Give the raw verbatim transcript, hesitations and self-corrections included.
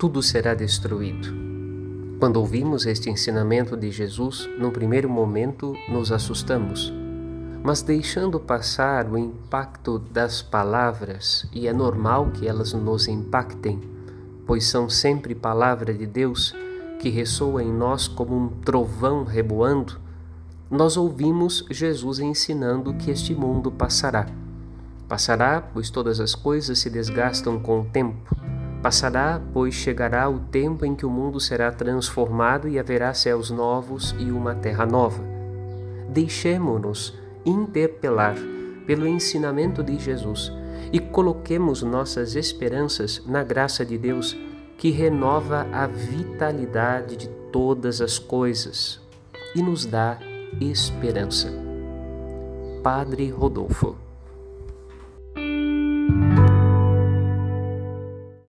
tudo será destruído. Quando ouvimos este ensinamento de Jesus, no primeiro momento nos assustamos, mas deixando passar o impacto das palavras, e é normal que elas nos impactem, pois são sempre palavra de Deus que ressoa em nós como um trovão reboando, nós ouvimos Jesus ensinando que este mundo passará. Passará, pois todas as coisas se desgastam com o tempo. Passará, pois chegará o tempo em que o mundo será transformado e haverá céus novos e uma terra nova. Deixemo-nos interpelar pelo ensinamento de Jesus e coloquemos nossas esperanças na graça de Deus, que renova a vitalidade de todas as coisas e nos dá esperança. Padre Rodolfo.